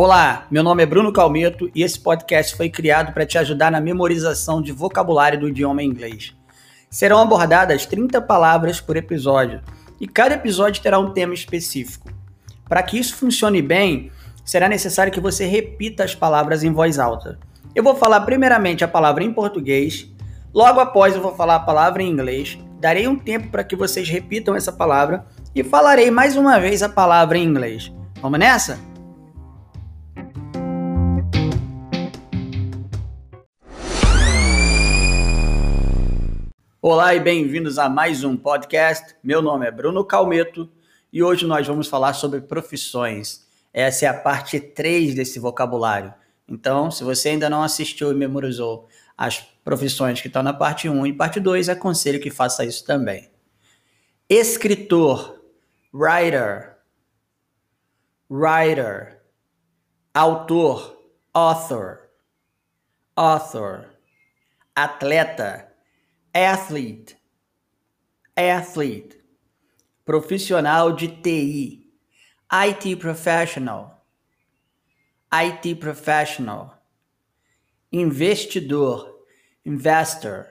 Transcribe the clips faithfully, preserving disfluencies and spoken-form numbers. Olá, meu nome é Bruno Calmeto e esse podcast foi criado para te ajudar na memorização de vocabulário do idioma inglês. Serão abordadas trinta palavras por episódio e cada episódio terá um tema específico. Para que isso funcione bem, será necessário que você repita as palavras em voz alta. Eu vou falar primeiramente a palavra em português, logo após eu vou falar a palavra em inglês, darei um tempo para que vocês repitam essa palavra e falarei mais uma vez a palavra em inglês. Vamos nessa? Olá e bem-vindos a mais um podcast. Meu nome é Bruno Calmeto e hoje nós vamos falar sobre profissões. Essa é a parte três desse vocabulário. Então, se você ainda não assistiu e memorizou as profissões que estão na parte um e parte dois, aconselho que faça isso também. Escritor, writer, writer, autor, author, author, atleta, athlete, athlete, profissional de T I, I T professional, I T professional, investidor, investor,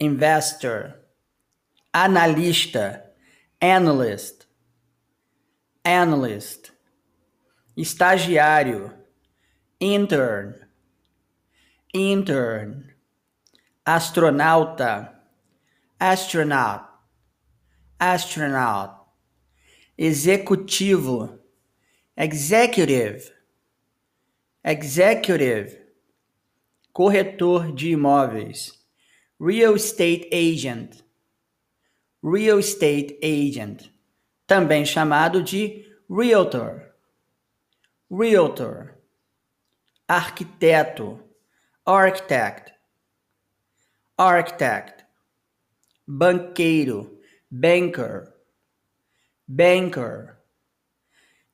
investor, analista, analyst, analyst, estagiário, intern, intern, astronauta, astronaut, astronaut, executivo, executive, executive, corretor de imóveis, real estate agent, real estate agent, também chamado de realtor, realtor, arquiteto, architect, architect, banqueiro, banker, banker,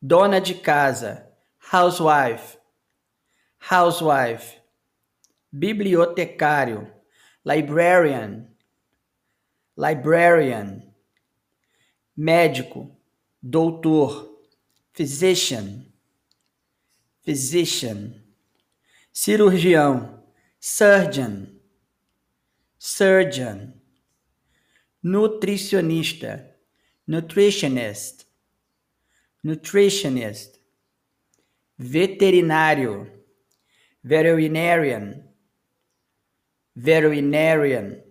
dona de casa, housewife, housewife, bibliotecário, librarian, librarian, médico, doutor, physician, physician, cirurgião, surgeon, surgeon, nutricionista, nutritionist, nutritionist, veterinário, veterinarian, veterinarian,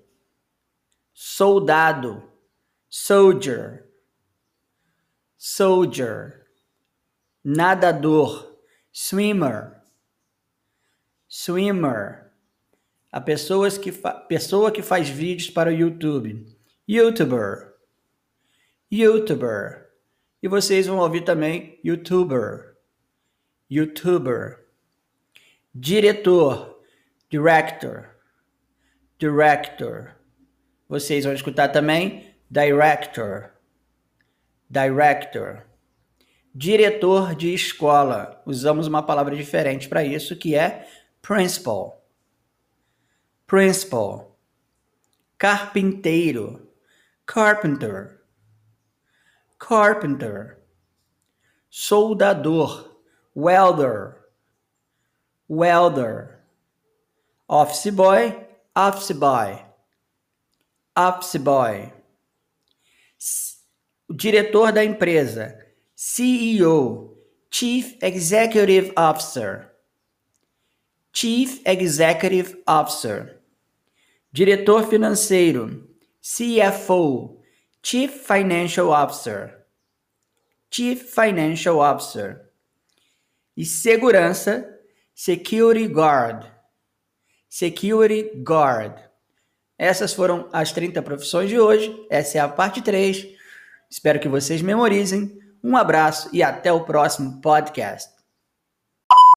soldado, soldier, soldier, nadador, swimmer, swimmer, a pessoas que fa- pessoa que faz vídeos para o YouTube, YouTuber, YouTuber, e vocês vão ouvir também YouTuber, YouTuber, diretor, director, director, vocês vão escutar também director, director, diretor de escola, usamos uma palavra diferente para isso que é principal, principal, carpinteiro, carpenter, carpenter, soldador, welder, welder, office boy, office boy, office boy, diretor da empresa, C E O, Chief Executive Officer, Chief Executive Officer, diretor financeiro, C F O, Chief Financial Officer, Chief Financial Officer, e segurança, Security Guard, Security Guard. Essas foram as trinta profissões de hoje, essa é a parte três, espero que vocês memorizem, um abraço e até o próximo podcast.